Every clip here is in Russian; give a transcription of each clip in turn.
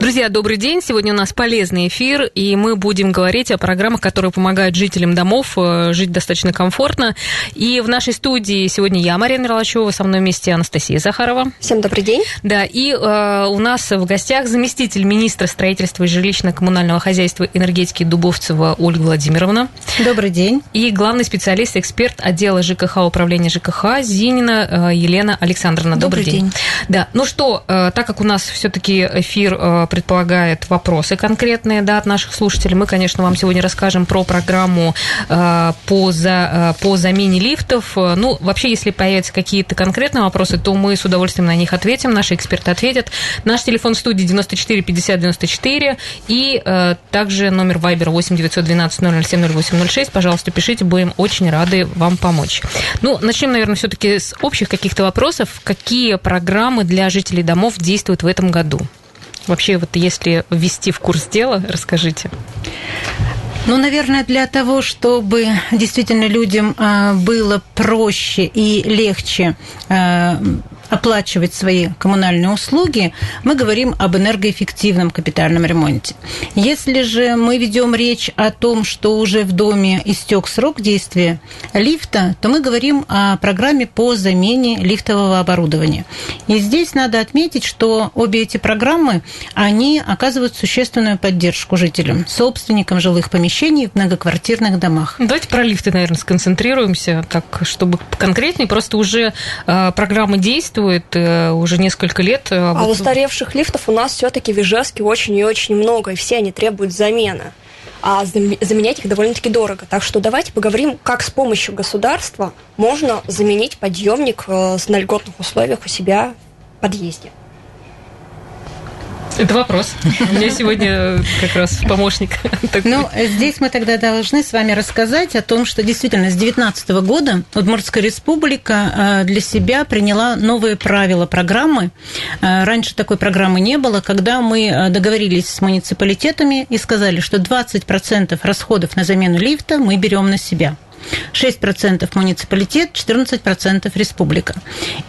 Друзья, добрый день. Сегодня у нас полезный эфир, и мы будем говорить о программах, которые помогают жителям домов жить достаточно комфортно. И в нашей студии сегодня я, Мария Нерлачева, со мной вместе Анастасия Захарова. Всем добрый день. Да, и у нас в гостях заместитель министра строительства и жилищно-коммунального хозяйства и энергетики Дубовцева Ольга Владимировна. Добрый день. И главный специалист, эксперт отдела ЖКХ, управления ЖКХ Зинина Елена Александровна. Добрый день. Да, ну что, так как у нас все-таки эфир предполагает вопросы конкретные, да, от наших слушателей. Мы, конечно, вам сегодня расскажем про программу по замене лифтов. Ну, вообще, если появятся какие-то конкретные вопросы, то мы с удовольствием на них ответим. Наши эксперты ответят. Наш телефон в студии 94 50 94 и также номер Viber 8 912 007 0806. Пожалуйста, пишите, будем очень рады вам помочь. Ну, начнем, наверное, все-таки с общих каких-то вопросов. Какие программы для жителей домов действуют в этом году? Вообще, вот если ввести в курс дела, расскажите. Ну, наверное, для того, чтобы действительно людям было проще и легче оплачивать свои коммунальные услуги, мы говорим об энергоэффективном капитальном ремонте. Если же мы ведем речь о том, что уже в доме истек срок действия лифта, то мы говорим о программе по замене лифтового оборудования. И здесь надо отметить, что обе эти программы, они оказывают существенную поддержку жителям, собственникам жилых помещений в многоквартирных домах. Давайте про лифты, наверное, сконцентрируемся, так, чтобы конкретнее, просто уже программа действует уже несколько лет. А устаревших лифтов у нас все-таки в Ижевске очень и очень много, и все они требуют замены. А заменять их довольно-таки дорого. Так что давайте поговорим, как с помощью государства можно заменить подъемник на льготных условиях у себя в подъезде. Это вопрос. У меня сегодня как раз помощник. Ну, здесь мы тогда должны с вами рассказать о том, что действительно с 2019 года Удмуртская Республика для себя приняла новые правила программы. Раньше такой программы не было, когда мы договорились с муниципалитетами и сказали, что 20% расходов на замену лифта мы берем на себя. 6% муниципалитет, 14% республика.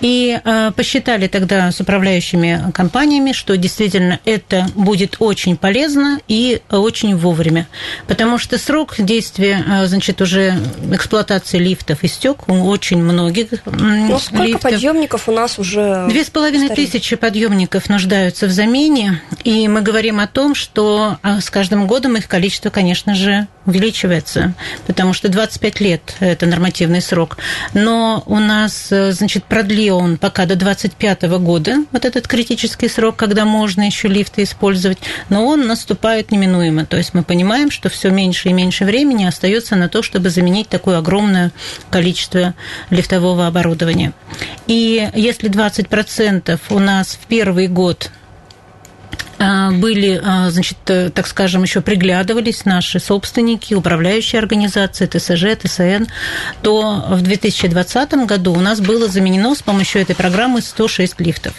И посчитали тогда с управляющими компаниями, что действительно это будет очень полезно и очень вовремя. Потому что срок действия, значит, уже эксплуатации лифтов истек у очень многих лифтов. Сколько подъемников у нас уже? 2500 подъемников нуждаются в замене. И мы говорим о том, что с каждым годом их количество, конечно же, увеличивается. Потому что 25 лет – это нормативный срок. Но у нас, значит, продлил он пока до 25 года, вот этот критический срок, когда можно еще лифты использовать, но он наступает неминуемо. То есть мы понимаем, что все меньше и меньше времени остается на то, чтобы заменить такое огромное количество лифтового оборудования. И если 20% у нас в первый год были, значит, так скажем, еще приглядывались наши собственники, управляющие организации, ТСЖ, ТСН, то в 2020 году у нас было заменено с помощью этой программы 106 лифтов.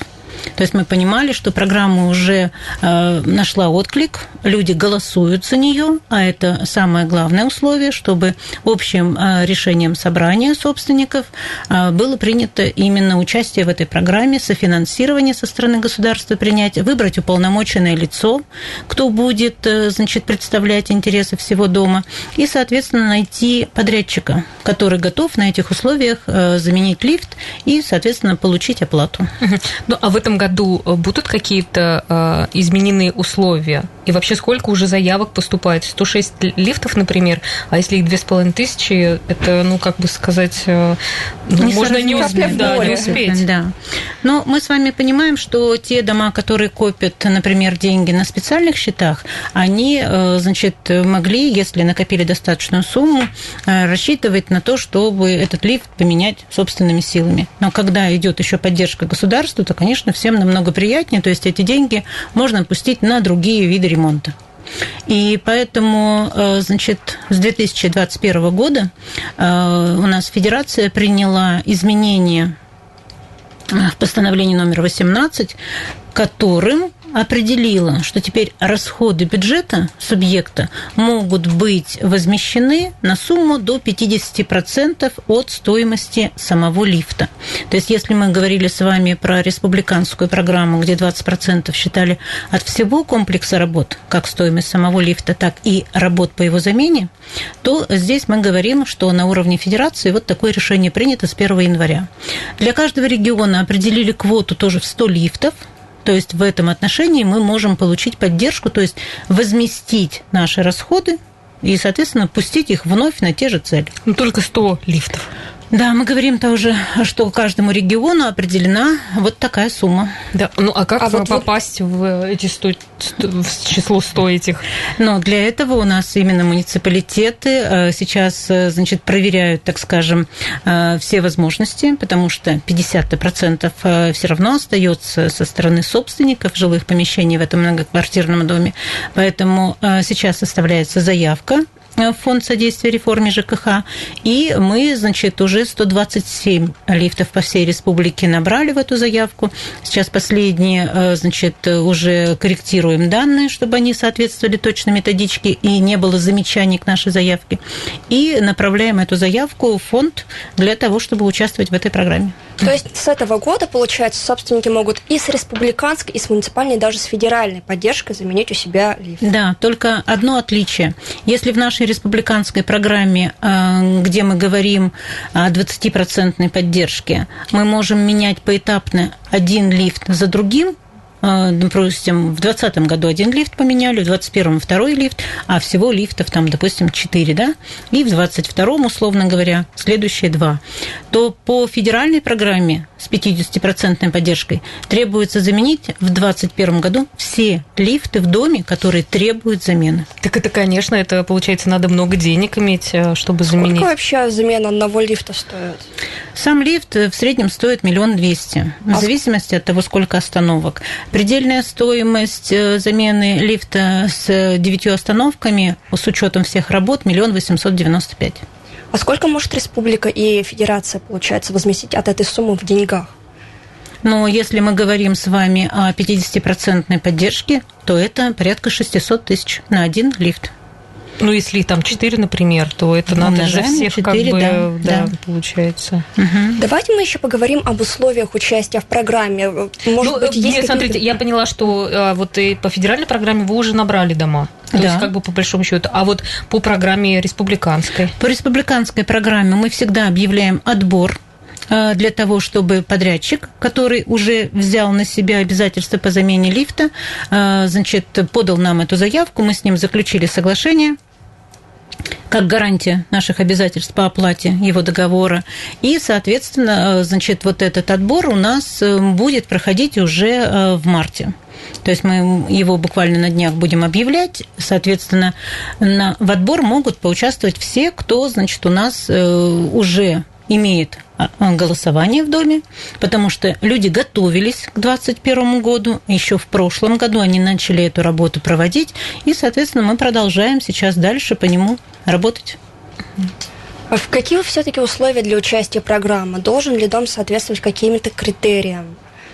То есть мы понимали, что программа уже нашла отклик, люди голосуют за нее, а это самое главное условие, чтобы общим решением собрания собственников было принято именно участие в этой программе, софинансирование со стороны государства принять, выбрать уполномоченное лицо, кто будет, значит, представлять интересы всего дома, и, соответственно, найти подрядчика, который готов на этих условиях заменить лифт и, соответственно, получить оплату. Ну, а в этом году будут какие-то измененные условия? И вообще, сколько уже заявок поступает? 106 лифтов, например, а если их 2500, это, ну, как бы сказать, можно не успеть. Да, не успеть. Да. Но мы с вами понимаем, что те дома, которые копят, например, деньги на специальных счетах, они, значит, могли, если накопили достаточную сумму, рассчитывать на то, чтобы этот лифт поменять собственными силами. Но когда идет еще поддержка государства, то, конечно, всем намного приятнее, то есть эти деньги можно пустить на другие виды ремонта. И поэтому, значит, с 2021 года у нас Федерация приняла изменения в постановлении номер 18, которым определила, что теперь расходы бюджета субъекта могут быть возмещены на сумму до 50% от стоимости самого лифта. То есть, если мы говорили с вами про республиканскую программу, где 20% считали от всего комплекса работ, как стоимость самого лифта, так и работ по его замене, то здесь мы говорим, что на уровне федерации вот такое решение принято с 1 января. Для каждого региона определили квоту тоже в 100 лифтов. То есть в этом отношении мы можем получить поддержку, то есть возместить наши расходы и, соответственно, пустить их вновь на те же цели. Но только 100 лифтов. Да, мы говорим тоже, что каждому региону определена вот такая сумма. Да, ну а как попасть в эти 100, в число 100 этих? Ну, для этого у нас именно муниципалитеты сейчас, значит, проверяют, так скажем, все возможности, потому что 50% все равно остается со стороны собственников жилых помещений в этом многоквартирном доме. Поэтому сейчас составляется заявка в фонд содействия реформе ЖКХ, и мы, значит, уже 127 лифтов по всей республике набрали в эту заявку. Сейчас последние, значит, уже корректируем данные, чтобы они соответствовали точно методичке и не было замечаний к нашей заявке. И направляем эту заявку в фонд для того, чтобы участвовать в этой программе. То есть с этого года, получается, собственники могут и с республиканской, и с муниципальной, и даже с федеральной поддержкой заменить у себя лифт. Да, только одно отличие. Если в нашей республиканской программе, где мы говорим о 20% поддержке, мы можем менять поэтапно один лифт за другим. Допустим, в 2020 году один лифт поменяли, в 2021 второй лифт, а всего лифтов там, допустим, 4, да, и в 2022, условно говоря, следующие 2, то по федеральной программе с 50% поддержкой требуется заменить в 2021 году все лифты в доме, которые требуют замены. Так это, конечно, это, получается, надо много денег иметь, чтобы заменить. Сколько вообще замена одного лифта стоит? Сам лифт в среднем стоит 1 200 000, в зависимости от того, сколько остановок. Предельная стоимость замены лифта с 9 остановками с учетом всех работ 1 895 000. А сколько может республика и федерация, получается, возместить от этой суммы в деньгах? Но если мы говорим с вами о 50% поддержке, то это порядка 600 000 на один лифт. Ну, если там 4, например, то это надо за всех 4, как бы, да, получается. Угу. Давайте мы еще поговорим об условиях участия в программе. Смотрите, я поняла, что вот и по федеральной программе вы уже набрали дома. То есть, как бы, по большому счету. А вот по программе республиканской? По республиканской программе мы всегда объявляем отбор для того, чтобы подрядчик, который уже взял на себя обязательства по замене лифта, значит, подал нам эту заявку, мы с ним заключили соглашение как гарантия наших обязательств по оплате его договора. И, соответственно, значит, вот этот отбор у нас будет проходить уже в марте. То есть мы его буквально на днях будем объявлять. Соответственно, в отбор могут поучаствовать все, кто, значит, у нас уже имеет голосование в доме, потому что люди готовились к 2021 году, еще в прошлом году они начали эту работу проводить, и, соответственно, мы продолжаем сейчас дальше по нему работать. А в какие все-таки условия для участия программы? Должен ли дом соответствовать каким-то критериям,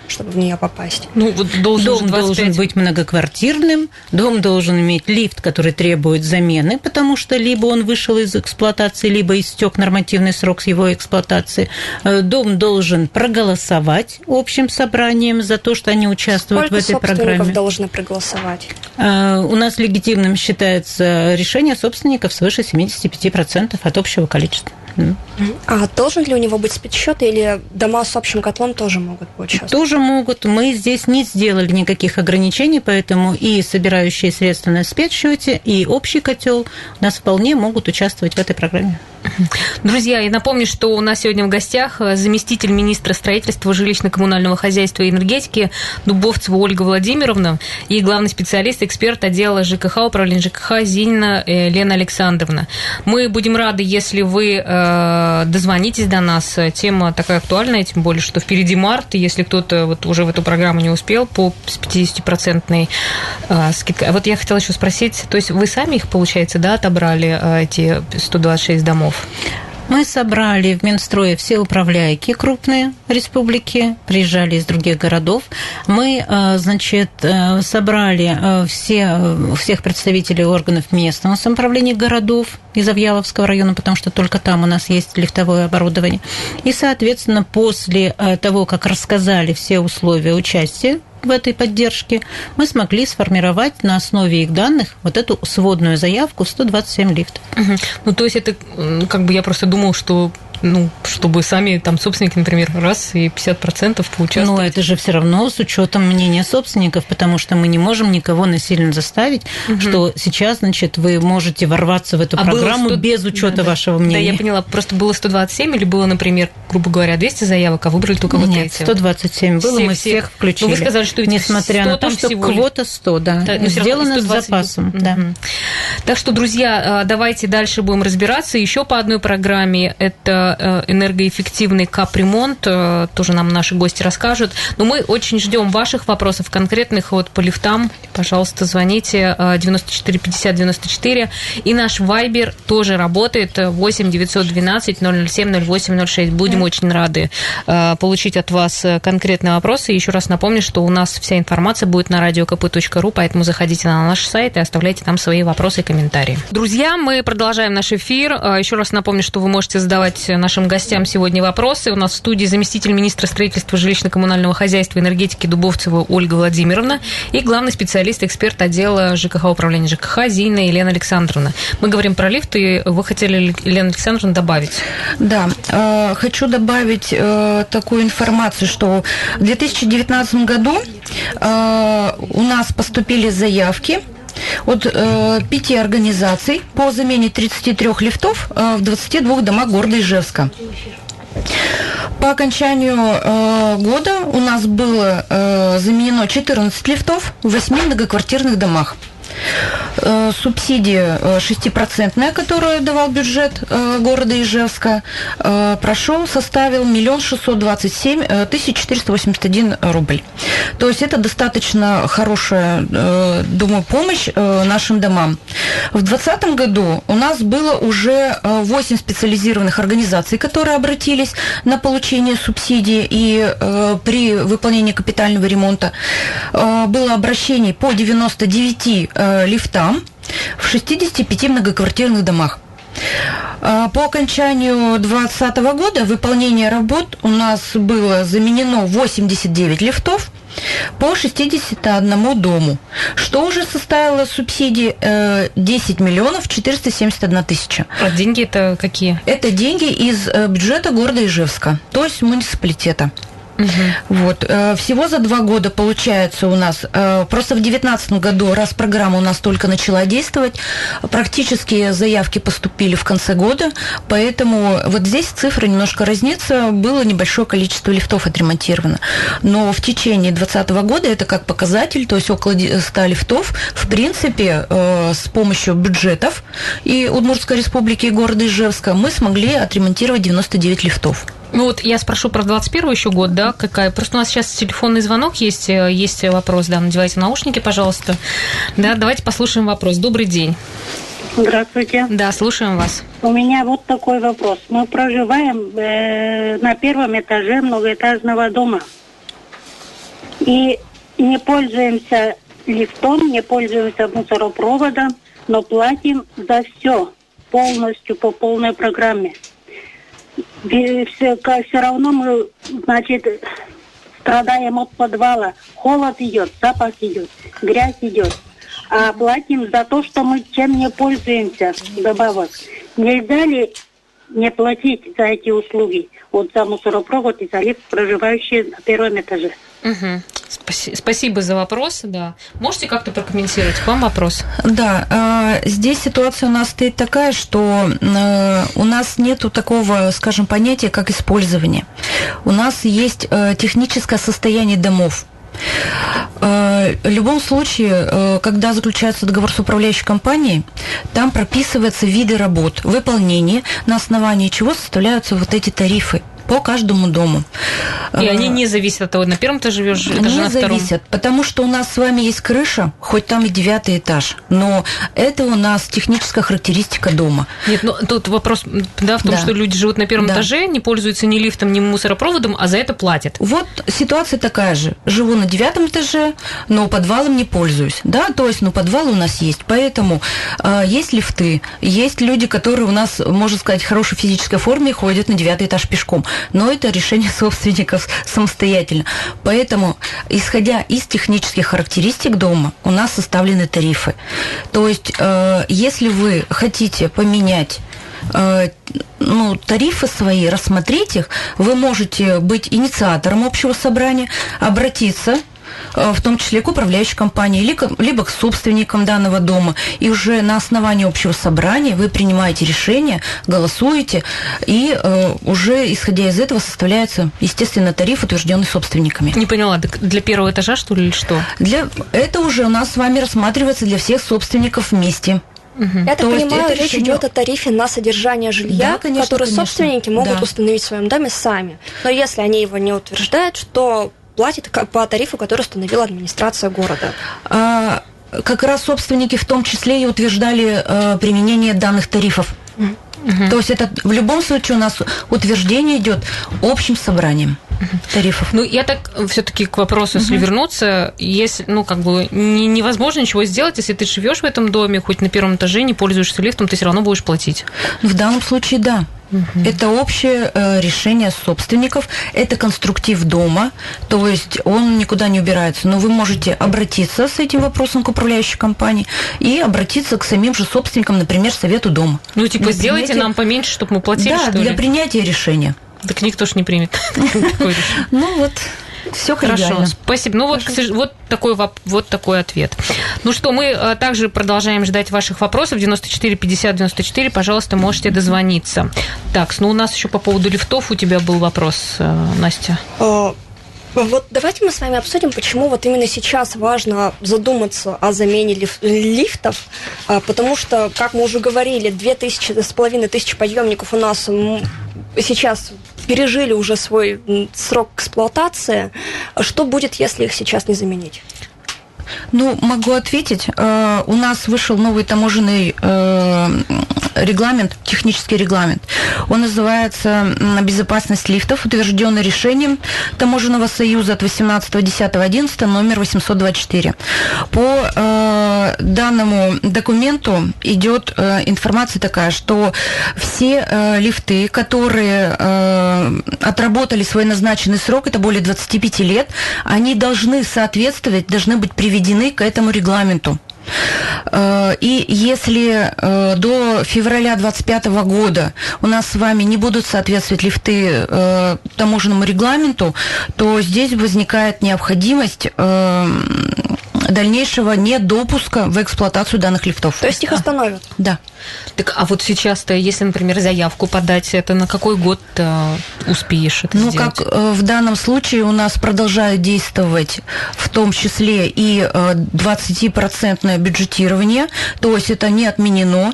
чтобы в нее попасть? Ну, вот дом должен быть многоквартирным, дом должен иметь лифт, который требует замены, потому что либо он вышел из эксплуатации, либо истек нормативный срок с его эксплуатации. Дом должен проголосовать общим собранием за то, что они участвуют в этой программе. Сколько собственников должны проголосовать? У нас легитимным считается решение собственников свыше 75% от общего количества. А должен ли у него быть спецсчет, или дома с общим котлом тоже могут поучаствовать? Тоже могут. Мы здесь не сделали никаких ограничений, поэтому и собирающие средства на спецсчете, и общий котел у нас вполне могут участвовать в этой программе. Друзья, я напомню, что у нас сегодня в гостях заместитель министра строительства, жилищно-коммунального хозяйства и энергетики Дубовцева Ольга Владимировна и главный специалист, эксперт отдела ЖКХ, управления ЖКХ Зинина Елена Александровна. Мы будем рады, если вы дозвонитесь до нас. Тема такая актуальная, тем более, что впереди март, если кто-то вот уже в эту программу не успел по 50% скидке. Вот я хотела еще спросить, то есть вы сами их, получается, да, отобрали, эти 126 домов? Мы собрали в Минстрое все управляйки крупные республики, приезжали из других городов. Мы, собрали всех представителей органов местного самоуправления городов из Авьяловского района, потому что только там у нас есть лифтовое оборудование. И, соответственно, после того, как рассказали все условия участия в этой поддержке, мы смогли сформировать на основе их данных вот эту сводную заявку в 127 лифтов. Угу. Ну, то есть это, как бы я просто думал, что, ну, чтобы сами там собственники, например, раз и 50% поучаствовать. Ну, это же все равно с учетом мнения собственников, потому что мы не можем никого насильно заставить, угу. что сейчас, значит, вы можете ворваться в эту программу без учета вашего мнения. Да, я поняла. Просто было 127 или было, например, грубо говоря, 200 заявок, а выбрали только вот эти? Нет, 127 было, мы всех включили. Ну, вы сказали, что несмотря на то, что квота 100, да, сделано с запасом. Да. Так что, друзья, давайте дальше будем разбираться. Еще по одной программе, это энергоэффективный капремонт, тоже нам наши гости расскажут. Но мы очень ждем ваших вопросов конкретных вот по лифтам. Пожалуйста, звоните 94 50 94. И наш Вайбер тоже работает 8 912 007 08 06. Будем очень рады получить от вас конкретные вопросы. Еще раз напомню, что у нас вся информация будет на radiokp.ru, поэтому заходите на наш сайт и оставляйте там свои вопросы и комментарии. Друзья, мы продолжаем наш эфир. Еще раз напомню, что вы можете задавать нашим гостям сегодня вопросы. У нас в студии заместитель министра строительства, жилищно-коммунального хозяйства и энергетики Дубовцева Ольга Владимировна и главный специалист, эксперт отдела ЖКХ, управления ЖКХ Зинина Елена Александровна. Мы говорим про лифт, и вы хотели, Елена Александровна, добавить? Да, хочу добавить такую информацию, что в 2019 году у нас поступили заявки от 5 организаций по замене 33 лифтов в 22 домах города Ижевска. По окончанию года у нас было заменено 14 лифтов в 8 многоквартирных домах. Субсидия 6%, которую давал бюджет города Ижевска, составил 1 627 481 рубль. То есть это достаточно хорошая, думаю, помощь нашим домам. В 2020 году у нас было уже 8 специализированных организаций, которые обратились на получение субсидии, и при выполнении капитального ремонта было обращений по 99 лифтам в 65 многоквартирных домах. По окончанию 2020 года выполнение работ у нас было заменено 89 лифтов по 61 дому, что уже составило субсидии 10 миллионов 471 тысяча. А деньги это какие? Это деньги из бюджета города Ижевска, то есть муниципалитета. Угу. Вот. Всего за 2 года получается у нас, просто в 2019 году, раз программа у нас только начала действовать, практически заявки поступили в конце года, поэтому вот здесь цифры немножко разнятся, было небольшое количество лифтов отремонтировано. Но в течение 2020 года это как показатель, то есть около 100 лифтов, в принципе, с помощью бюджетов и Удмуртской Республики, и города Ижевска мы смогли отремонтировать 99 лифтов. Ну вот я спрошу про 21 еще год, да, какая? Просто у нас сейчас телефонный звонок есть, есть вопрос, да, надевайте наушники, пожалуйста. Да, давайте послушаем вопрос. Добрый день. Здравствуйте. Да, слушаем вас. У меня вот такой вопрос. Мы проживаем на первом этаже многоэтажного дома и не пользуемся лифтом, не пользуемся мусоропроводом, но платим за все полностью по полной программе. Все равно мы, значит, страдаем от подвала. Холод идет, запах идет, грязь идет. А платим за то, что мы чем не пользуемся вдобавок. Нельзя ли не платить за эти услуги? Вот за мусоропровод и за лифт, проживающие на первом этаже. Угу. Спасибо за вопрос, да. Можете как-то прокомментировать? К вам вопрос. Да, здесь ситуация у нас стоит такая, что у нас нету такого, скажем, понятия, как использование. У нас есть техническое состояние домов. В любом случае, когда заключается договор с управляющей компанией, там прописываются виды работ, выполнение, на основании чего составляются вот эти тарифы. по каждому дому. И они не зависят от того, на первом ты живешь, это же на втором. Не зависят, потому что у нас с вами есть крыша, хоть там и 9-й этаж, но это у нас техническая характеристика дома. Нет, ну тут вопрос, да, в том, да, что люди живут на первом, да, этаже, не пользуются ни лифтом, ни мусоропроводом, а за это платят. Вот ситуация такая же. Живу на 9-м этаже, но подвалом не пользуюсь, да, то есть, ну, подвалы у нас есть, поэтому есть лифты, есть люди, которые у нас, можно сказать, в хорошей физической форме ходят на 9-й этаж пешком. Но это решение собственников самостоятельно. Поэтому, исходя из технических характеристик дома, у нас составлены тарифы. То есть, если вы хотите поменять тарифы свои, рассмотреть их, вы можете быть инициатором общего собрания, обратиться в том числе к управляющей компании, либо к собственникам данного дома. И уже на основании общего собрания вы принимаете решение, голосуете, и уже, исходя из этого, составляется, естественно, тариф, утвержденный собственниками. Не поняла, для первого этажа, что ли, или что? Это уже у нас с вами рассматривается для всех собственников вместе. Угу. Я так понимаю, речь идет о тарифе на содержание жилья, да, конечно, который собственники могут, да, установить в своем доме сами. Но если они его не утверждают, то платит по тарифу, который установила администрация города. Как раз собственники в том числе и утверждали применение данных тарифов. Mm-hmm. Mm-hmm. То есть это в любом случае у нас утверждение идет общим собранием тарифов. Ну, я так все-таки к вопросу, если вернуться, если, невозможно ничего сделать, если ты живешь в этом доме, хоть на первом этаже, не пользуешься лифтом, ты все равно будешь платить. В данном случае, да. Это общее решение собственников, это конструктив дома, то есть он никуда не убирается. Но вы можете обратиться с этим вопросом к управляющей компании и обратиться к самим же собственникам, например, совету дома. Ну, типа, для сделайте принятия... нам поменьше, чтобы мы платили, да, что ли? Да, для принятия решения. Так никто ж не примет. Ну, вот... Все хорошо. Идеально. Спасибо. Ну, хорошо. Вот такой ответ. Ну что, мы также продолжаем ждать ваших вопросов. 94 50 94. Пожалуйста, можете дозвониться. Так, у нас еще по поводу лифтов у тебя был вопрос, Настя. Вот давайте мы с вами обсудим, почему вот именно сейчас важно задуматься о замене лифтов, потому что, как мы уже говорили, 2500 подъемников у нас сейчас пережили уже свой срок эксплуатации. Что будет, если их сейчас не заменить? Ну, могу ответить. У нас вышел новый таможенный регламент, технический регламент. Он называется «Безопасность лифтов», утвержденный решением Таможенного союза от 18.10.11 номер 824. По данному документу идет информация такая, что все лифты, которые отработали свой назначенный срок, это более 25 лет, они должны соответствовать, должны быть приведены к этому регламенту. И если до февраля 2025 года у нас с вами не будут соответствовать лифты таможенному регламенту, то здесь возникает необходимость дальнейшего недопуска в эксплуатацию данных лифтов. То есть их остановят? Да. Так, а вот сейчас-то, если, например, заявку подать, это на какой год успеешь это сделать? Ну, как в данном случае у нас продолжают действовать в том числе и 20% бюджетирование, то есть это не отменено.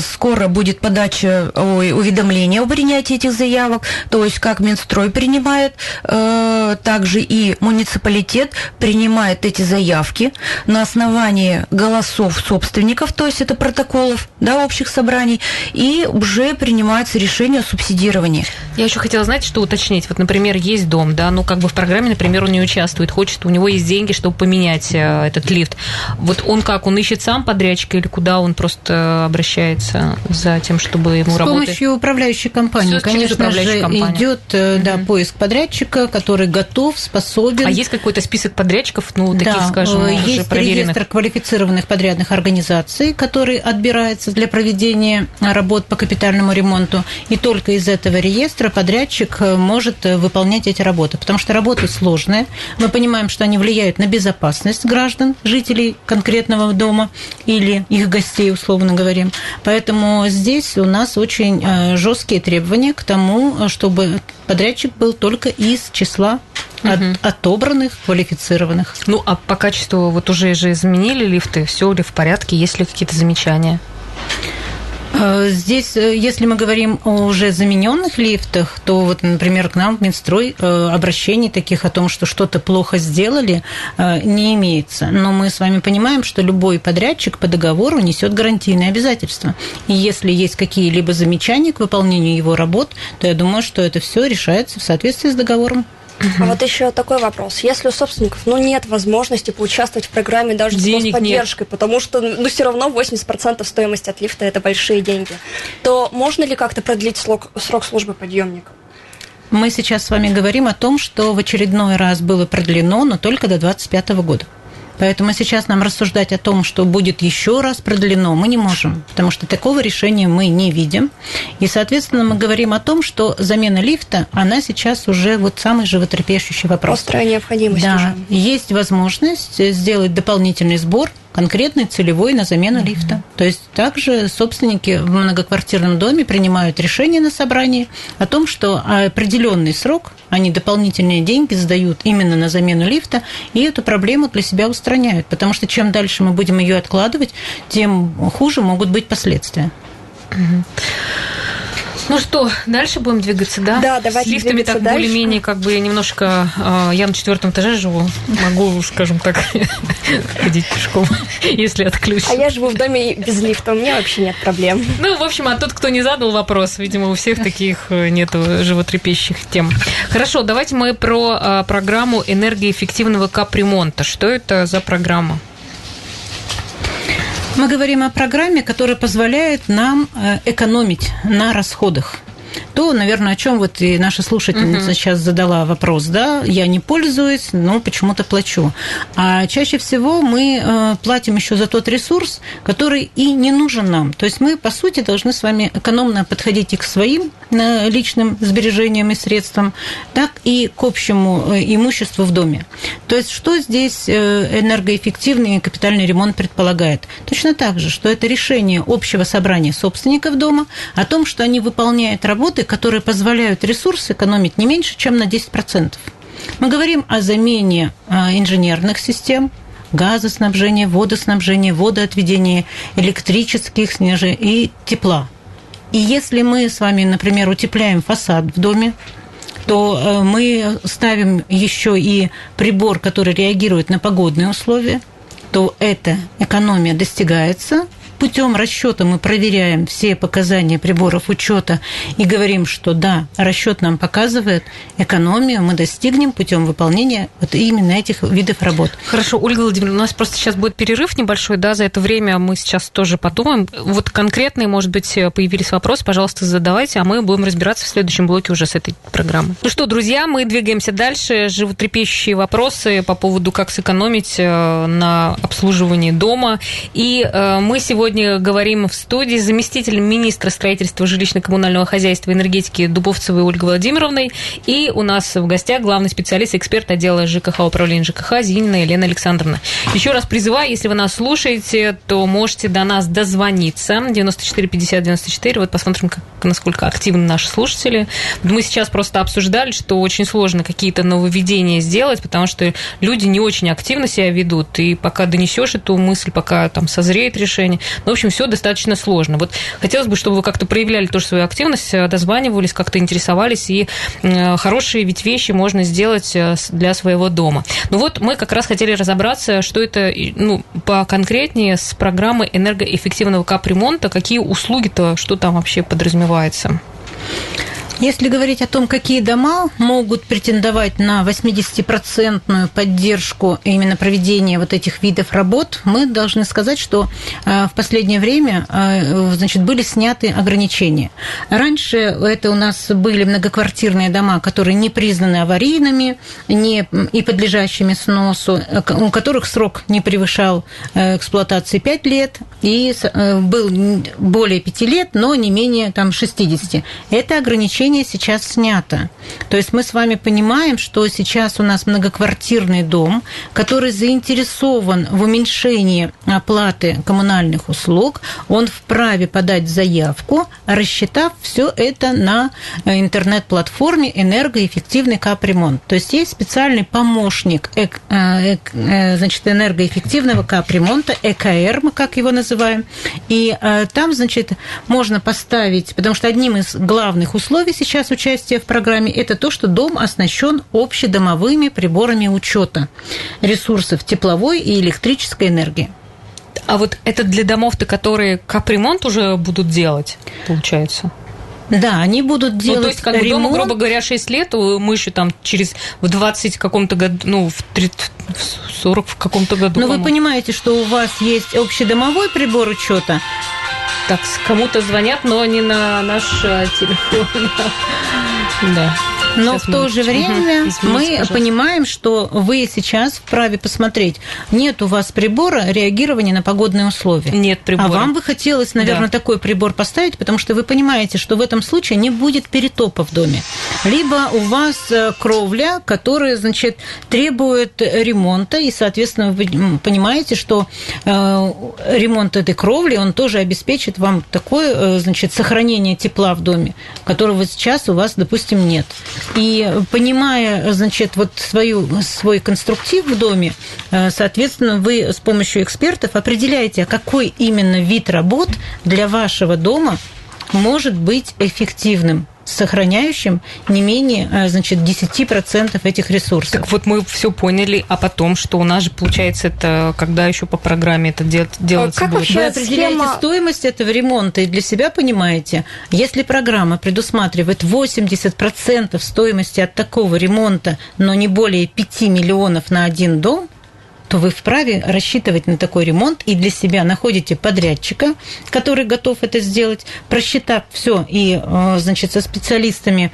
Скоро будет подача уведомления о принятии этих заявок, то есть как Минстрой принимает, также и муниципалитет принимает эти заявки на основании голосов собственников, то есть это протоколов, да, общих собраний, и уже принимается решение о субсидировании. Я еще хотела, уточнить. Вот, например, есть дом, да, в программе, например, он не участвует, у него есть деньги, чтобы поменять этот лифт. Вот он ищет сам подрядчика или куда он просто обращается за тем, чтобы ему работать? С помощью управляющей компании. Конечно же, идет поиск подрядчика, который готов, способен. А есть какой-то список подрядчиков, таких, скажем, уже проверенных? Реестр квалифицированных подрядных организаций, который отбирается для проведения работ по капитальному ремонту. И только из этого реестра подрядчик может выполнять эти работы, потому что работы сложные. Мы понимаем, что они влияют на безопасность граждан, жителей конкретного дома или их гостей, условно говоря. Поэтому здесь у нас очень жесткие требования к тому, чтобы подрядчик был только из числа отобранных, квалифицированных. Ну, а по качеству уже же изменили лифты? Все ли в порядке? Есть ли какие-то замечания? Здесь, если мы говорим о уже замененных лифтах, то вот, например, к нам в Минстрой обращений таких о том, что что-то плохо сделали, не имеется. Но мы с вами понимаем, что любой подрядчик по договору несет гарантийные обязательства. И если есть какие-либо замечания к выполнению его работ, то я думаю, что это все решается в соответствии с договором. А вот еще такой вопрос. Если у собственников нет возможности поучаствовать в программе даже с господдержкой, потому что все равно 80% стоимости от лифта – это большие деньги, то можно ли как-то продлить срок службы подъемника? Мы сейчас с вами говорим о том, что в очередной раз было продлено, но только до 2025 года. Поэтому сейчас нам рассуждать о том, что будет еще раз продлено, мы не можем, потому что такого решения мы не видим. И, соответственно, мы говорим о том, что замена лифта, она сейчас уже вот самый животрепещущий вопрос. Острая необходимость уже. Есть возможность сделать дополнительный сбор, конкретный, целевой, на замену лифта. То есть также собственники в многоквартирном доме принимают решение на собрании о том, что определенный срок они дополнительные деньги сдают именно на замену лифта, и эту проблему для себя устраняют. Потому что чем дальше мы будем ее откладывать, тем хуже могут быть последствия. Ну что, дальше будем двигаться, да? Да, давайте. С лифтами так дальше. Более-менее как бы немножко... Я на 4 этаже живу, могу, скажем так, ходить пешком, если отключу. А я живу в доме без лифта, у меня вообще нет проблем. Ну, в общем, а тот, кто не задал вопрос, видимо, у всех таких нету животрепещущих тем. Хорошо, давайте мы про программу энергоэффективного капремонта. Что это за программа? Мы говорим о программе, которая позволяет нам экономить на расходах. То, наверное, о чем вот и наша слушательница сейчас задала вопрос, да, я не пользуюсь, но почему-то плачу. А чаще всего мы платим еще за тот ресурс, который и не нужен нам. То есть мы, по сути, должны с вами экономно подходить и к своим личным сбережениям и средствам, так и к общему имуществу в доме. То есть что здесь энергоэффективный капитальный ремонт предполагает? Точно так же, что это решение общего собрания собственников дома о том, что они выполняют работы, которые позволяют ресурс экономить не меньше, чем на 10%. Мы говорим о замене инженерных систем, газоснабжения, водоснабжения, водоотведения, электрических снежей и тепла. И если мы с вами, например, утепляем фасад в доме, то мы ставим еще и прибор, который реагирует на погодные условия, то эта экономия достигается. Путем расчета мы проверяем все показания приборов учета и говорим, что да, расчет нам показывает, экономию мы достигнем путем выполнения вот именно этих видов работ. Хорошо, Ольга Владимировна, у нас просто сейчас будет перерыв небольшой, да, за это время мы сейчас тоже подумаем. Вот конкретные, может быть, появились вопросы, пожалуйста, задавайте, а мы будем разбираться в следующем блоке уже с этой программой. Ну что, друзья, мы двигаемся дальше. Животрепещущие вопросы по поводу, как сэкономить на обслуживании дома. И мы сегсегодня говорим в студии с заместителем министра строительства, жилищно-коммунального хозяйства и энергетики Дубовцевой Ольгой Владимировной. И у нас в гостях главный специалист, эксперт отдела ЖКХ, управления ЖКХ Зинина Елена Александровна. Еще раз призываю, если вы нас слушаете, то можете до нас дозвониться. 94 50 94. Вот посмотрим, насколько активны наши слушатели. Мы сейчас просто обсуждали, что очень сложно какие-то нововведения сделать, потому что люди не очень активно себя ведут. И пока донесешь эту мысль, пока там созреет решение... В общем, все достаточно сложно. Вот хотелось бы, чтобы вы как-то проявляли тоже свою активность, дозванивались, как-то интересовались, и хорошие ведь вещи можно сделать для своего дома. Ну вот мы как раз хотели разобраться, что это, поконкретнее с программой энергоэффективного капремонта, какие услуги-то, что там вообще подразумевается? Если говорить о том, какие дома могут претендовать на 80% поддержку именно проведения вот этих видов работ, мы должны сказать, что в последнее время, были сняты ограничения. Раньше это у нас были многоквартирные дома, которые не признаны аварийными и подлежащими сносу, у которых срок не превышал эксплуатации 5 лет и был более 5 лет, но не менее 60. Это ограничение ограничение сейчас снято. То есть мы с вами понимаем, что сейчас у нас многоквартирный дом, который заинтересован в уменьшении оплаты коммунальных услуг, он вправе подать заявку, рассчитав все это на интернет-платформе энергоэффективный капремонт. То есть есть специальный помощник энергоэффективного капремонта, ЭКР, как его называем, и там, можно поставить, потому что одним из главных условий сейчас участия в программе это то, что дом оснащен общедомовыми приборами учета ресурсов тепловой и электрической энергии. А вот это для домов-то, которые капремонт уже будут делать, получается? Да, они будут делать ремонт. То есть, как бы дому, грубо говоря, 6 лет, мы еще там через в 20 каком-то году, в 30, в 40 в каком-то году. Но вы понимаете, что у вас есть общедомовой прибор учета. Так, кому-то звонят, но не на наш телефон. Да. Но сейчас в то же время мы понимаем, что вы сейчас вправе посмотреть. Нет у вас прибора реагирования на погодные условия. Нет прибора. А вам бы хотелось, наверное, такой прибор поставить, потому что вы понимаете, что в этом случае не будет перетопа в доме. Либо у вас кровля, которая, требует ремонта, и, соответственно, вы понимаете, что ремонт этой кровли, он тоже обеспечит вам такое, сохранение тепла в доме, которого сейчас у вас, допустим, нет. И понимая, свой конструктив в доме, соответственно, вы с помощью экспертов определяете, какой именно вид работ для вашего дома может быть эффективным, сохраняющим не менее, 10% этих ресурсов. Так вот мы все поняли, а потом, что у нас же получается это, когда еще по программе это делается как будет? Вообще вы определяете стоимость этого ремонта и для себя понимаете, если программа предусматривает 80% стоимости от такого ремонта, но не более 5 миллионов на один дом, то вы вправе рассчитывать на такой ремонт и для себя находите подрядчика, который готов это сделать, просчитав все и, со специалистами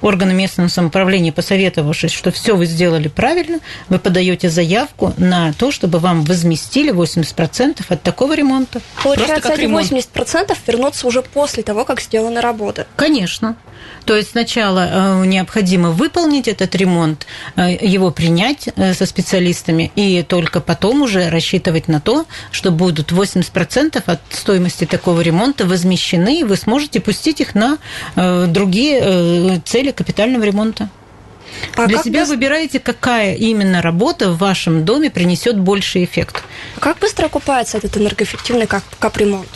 органы местного самоуправления, посоветовавшись, что все вы сделали правильно, вы подаете заявку на то, чтобы вам возместили 80% от такого ремонта. Получается, эти 80% вернутся уже после того, как сделана работа. Конечно. То есть сначала необходимо выполнить этот ремонт, его принять со специалистами, и только потом уже рассчитывать на то, что будут 80% от стоимости такого ремонта возмещены, и вы сможете пустить их на другие цели капитального ремонта. Для себя выбираете, какая именно работа в вашем доме принесет больший эффект. Как быстро окупается этот энергоэффективный капремонт?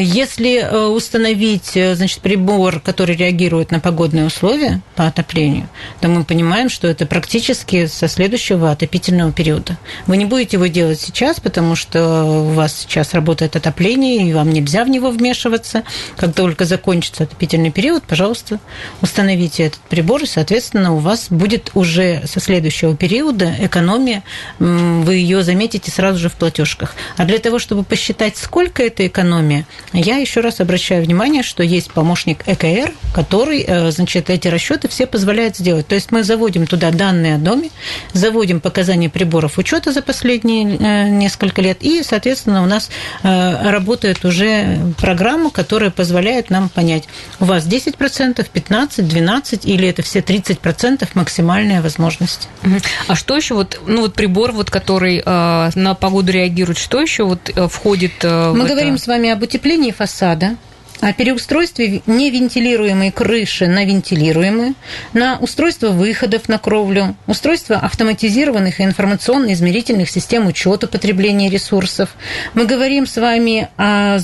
Если установить, прибор, который реагирует на погодные условия по отоплению, то мы понимаем, что это практически со следующего отопительного периода. Вы не будете его делать сейчас, потому что у вас сейчас работает отопление, и вам нельзя в него вмешиваться. Как только закончится отопительный период, пожалуйста, установите этот прибор, и, соответственно, у вас будет уже со следующего периода экономия, вы ее заметите сразу же в платежках. А для того, чтобы посчитать, сколько это экономия, я еще раз обращаю внимание, что есть помощник ЭКР, который, эти расчеты все позволяет сделать. То есть мы заводим туда данные о доме, заводим показания приборов учета за последние несколько лет, и, соответственно, у нас работает уже программа, которая позволяет нам понять, у вас 10%, 15%, 12% или это все 30% максимальная возможность. А что еще прибор, который на погоду реагирует, что еще входит в это? Мы говорим с вами об утеплении фасада, о переустройстве невентилируемой крыши на вентилируемую, на устройство выходов на кровлю, устройство автоматизированных и информационно-измерительных систем учета потребления ресурсов. Мы говорим с вами о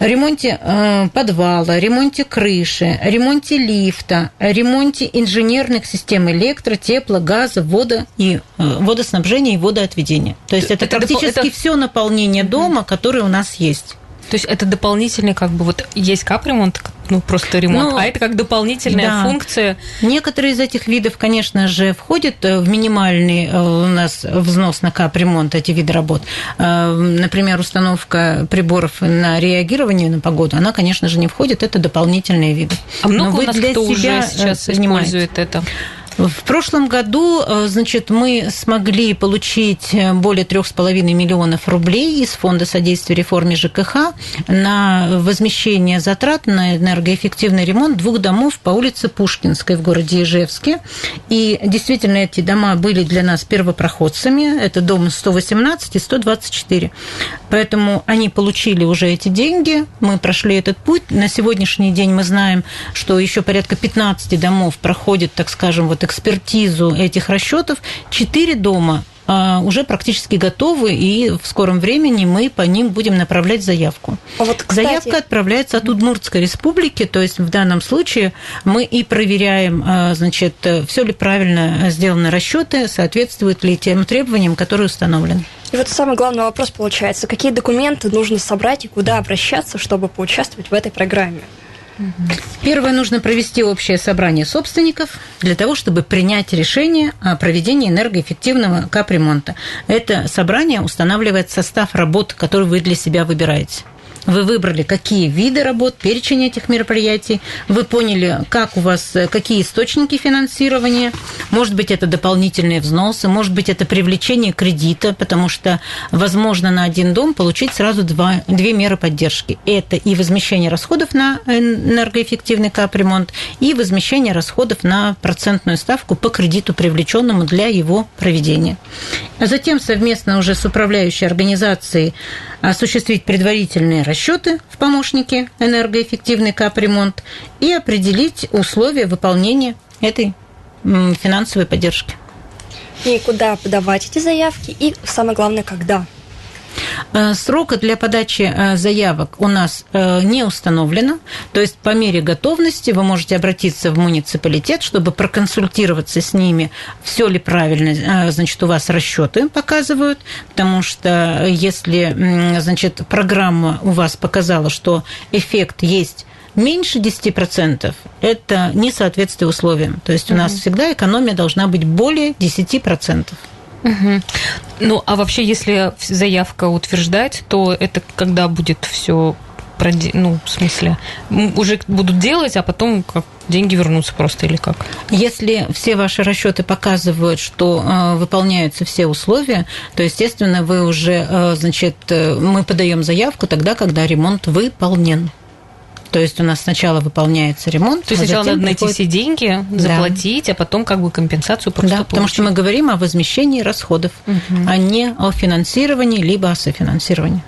ремонте подвала, ремонте крыши, ремонте лифта, ремонте инженерных систем электро, тепла, газа, водоснабжения и водоотведения. То есть это практически все наполнение дома, которое у нас есть. То есть это дополнительный, есть капремонт, просто ремонт, а это как дополнительная функция. Некоторые из этих видов, конечно же, входят в минимальный у нас взнос на капремонт, эти виды работ. Например, установка приборов на реагирование на погоду, она, конечно же, не входит, это дополнительные виды. А много у нас кто уже сейчас использует это? В прошлом году, значит, мы смогли получить более 3,5 миллионов рублей из Фонда содействия реформе ЖКХ на возмещение затрат на энергоэффективный ремонт 2 домов по улице Пушкинской в городе Ижевске. И действительно, эти дома были для нас первопроходцами. Это дом 118 и 124. Поэтому они получили уже эти деньги. Мы прошли этот путь. На сегодняшний день мы знаем, что еще порядка 15 домов проходит, так скажем, вот экспертизу этих расчетов. 4 дома уже практически готовы, и в скором времени мы по ним будем направлять заявку. А вот, кстати... Заявка отправляется от Удмуртской Республики, то есть в данном случае мы и проверяем, значит, все ли правильно сделаны расчеты, соответствуют ли тем требованиям, которые установлены. И вот самый главный вопрос получается, какие документы нужно собрать и куда обращаться, чтобы поучаствовать в этой программе? Первое, нужно провести общее собрание собственников для того, чтобы принять решение о проведении энергоэффективного капремонта. Это собрание устанавливает состав работ, который вы для себя выбираете. Вы выбрали, какие виды работ, перечень этих мероприятий. Вы поняли, как у вас, какие источники финансирования. Может быть, это дополнительные взносы, может быть, это привлечение кредита, потому что возможно на один дом получить сразу две меры поддержки. Это и возмещение расходов на энергоэффективный капремонт, и возмещение расходов на процентную ставку по кредиту, привлеченному для его проведения. А затем совместно уже с управляющей организацией осуществить предварительные расчеты в помощнике энергоэффективный капремонт и определить условия выполнения этой финансовой поддержки. И куда подавать эти заявки, и самое главное, когда? Срока для подачи заявок у нас не установлено, то есть по мере готовности вы можете обратиться в муниципалитет, чтобы проконсультироваться с ними, все ли правильно, значит, у вас расчеты показывают, потому что если, значит, программа у вас показала, что эффект есть меньше 10%, это не соответствие условиям, то есть у нас всегда экономия должна быть более 10%. Угу. Ну, а вообще, если заявка утверждать, то это когда будет все, ну, в смысле, уже будут делать, а потом как деньги вернутся просто или как? Если все ваши расчеты показывают, что выполняются все условия, то, естественно, вы уже, значит, мы подаем заявку тогда, когда ремонт выполнен. То есть у нас сначала выполняется ремонт. То есть сначала надо найти все деньги, заплатить, да, а потом как бы компенсацию просто получить. Да, потому что мы говорим о возмещении расходов, а не о финансировании, либо о софинансировании.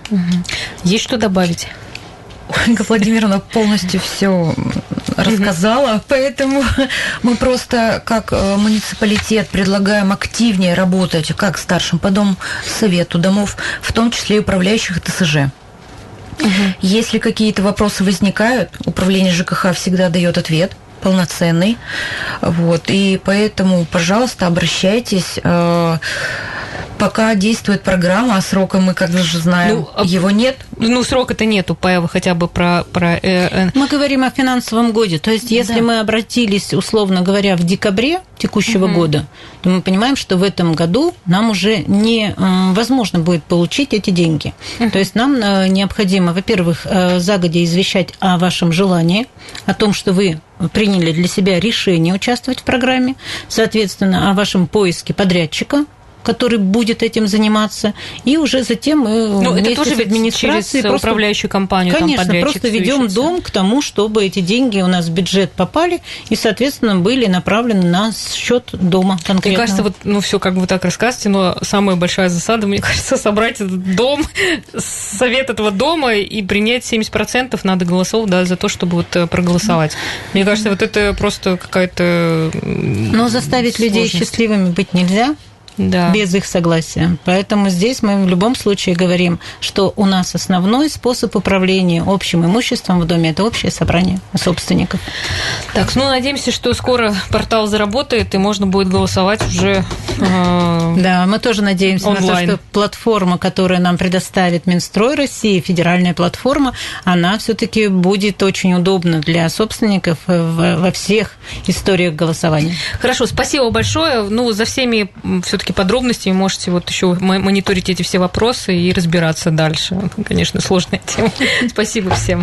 Есть что добавить? Ольга Владимировна полностью все рассказала, поэтому мы просто как муниципалитет предлагаем активнее работать как старшим по домсовету домов, в том числе и управляющих ТСЖ. Если какие-то вопросы возникают, управление ЖКХ всегда дает ответ полноценный. Вот, и поэтому, пожалуйста, обращайтесь. Пока действует программа, а срока мы, как же знаем, ну, его нет. Ну, срока-то нету, хотя бы про... Мы говорим о финансовом годе. То есть, если мы обратились, условно говоря, в декабре текущего года, то мы понимаем, что в этом году нам уже невозможно будет получить эти деньги. То есть, нам необходимо, во-первых, загодя извещать о вашем желании, о том, что вы приняли для себя решение участвовать в программе, соответственно, о вашем поиске подрядчика, который будет этим заниматься, и уже затем мы вместе это тоже с администрацией... Через управляющую компанию, конечно, там подрядчик. Конечно, просто ведем дом к тому, чтобы эти деньги у нас в бюджет попали и, соответственно, были направлены на счет дома конкретно. Мне кажется, вот, ну, все как вы так рассказываете, но самая большая засада, мне кажется, собрать этот дом, совет этого дома и принять 70% надо голосов, да, за то, чтобы вот проголосовать. Мне кажется, вот это просто какая-то... Но заставить людей счастливыми быть нельзя. Да. Без их согласия. Поэтому здесь мы в любом случае говорим, что у нас основной способ управления общим имуществом в доме – это общее собрание собственников. Так, ну, надеемся, что скоро портал заработает, и можно будет голосовать уже Да, мы тоже надеемся онлайн. На то, что платформа, которую нам предоставит Минстрой России, федеральная платформа, она все-таки будет очень удобна для собственников во всех историях голосования. Хорошо, спасибо большое. Ну, за всеми все-таки подробностями можете вот еще мониторить эти все вопросы и разбираться дальше. Конечно, сложная тема. Спасибо всем.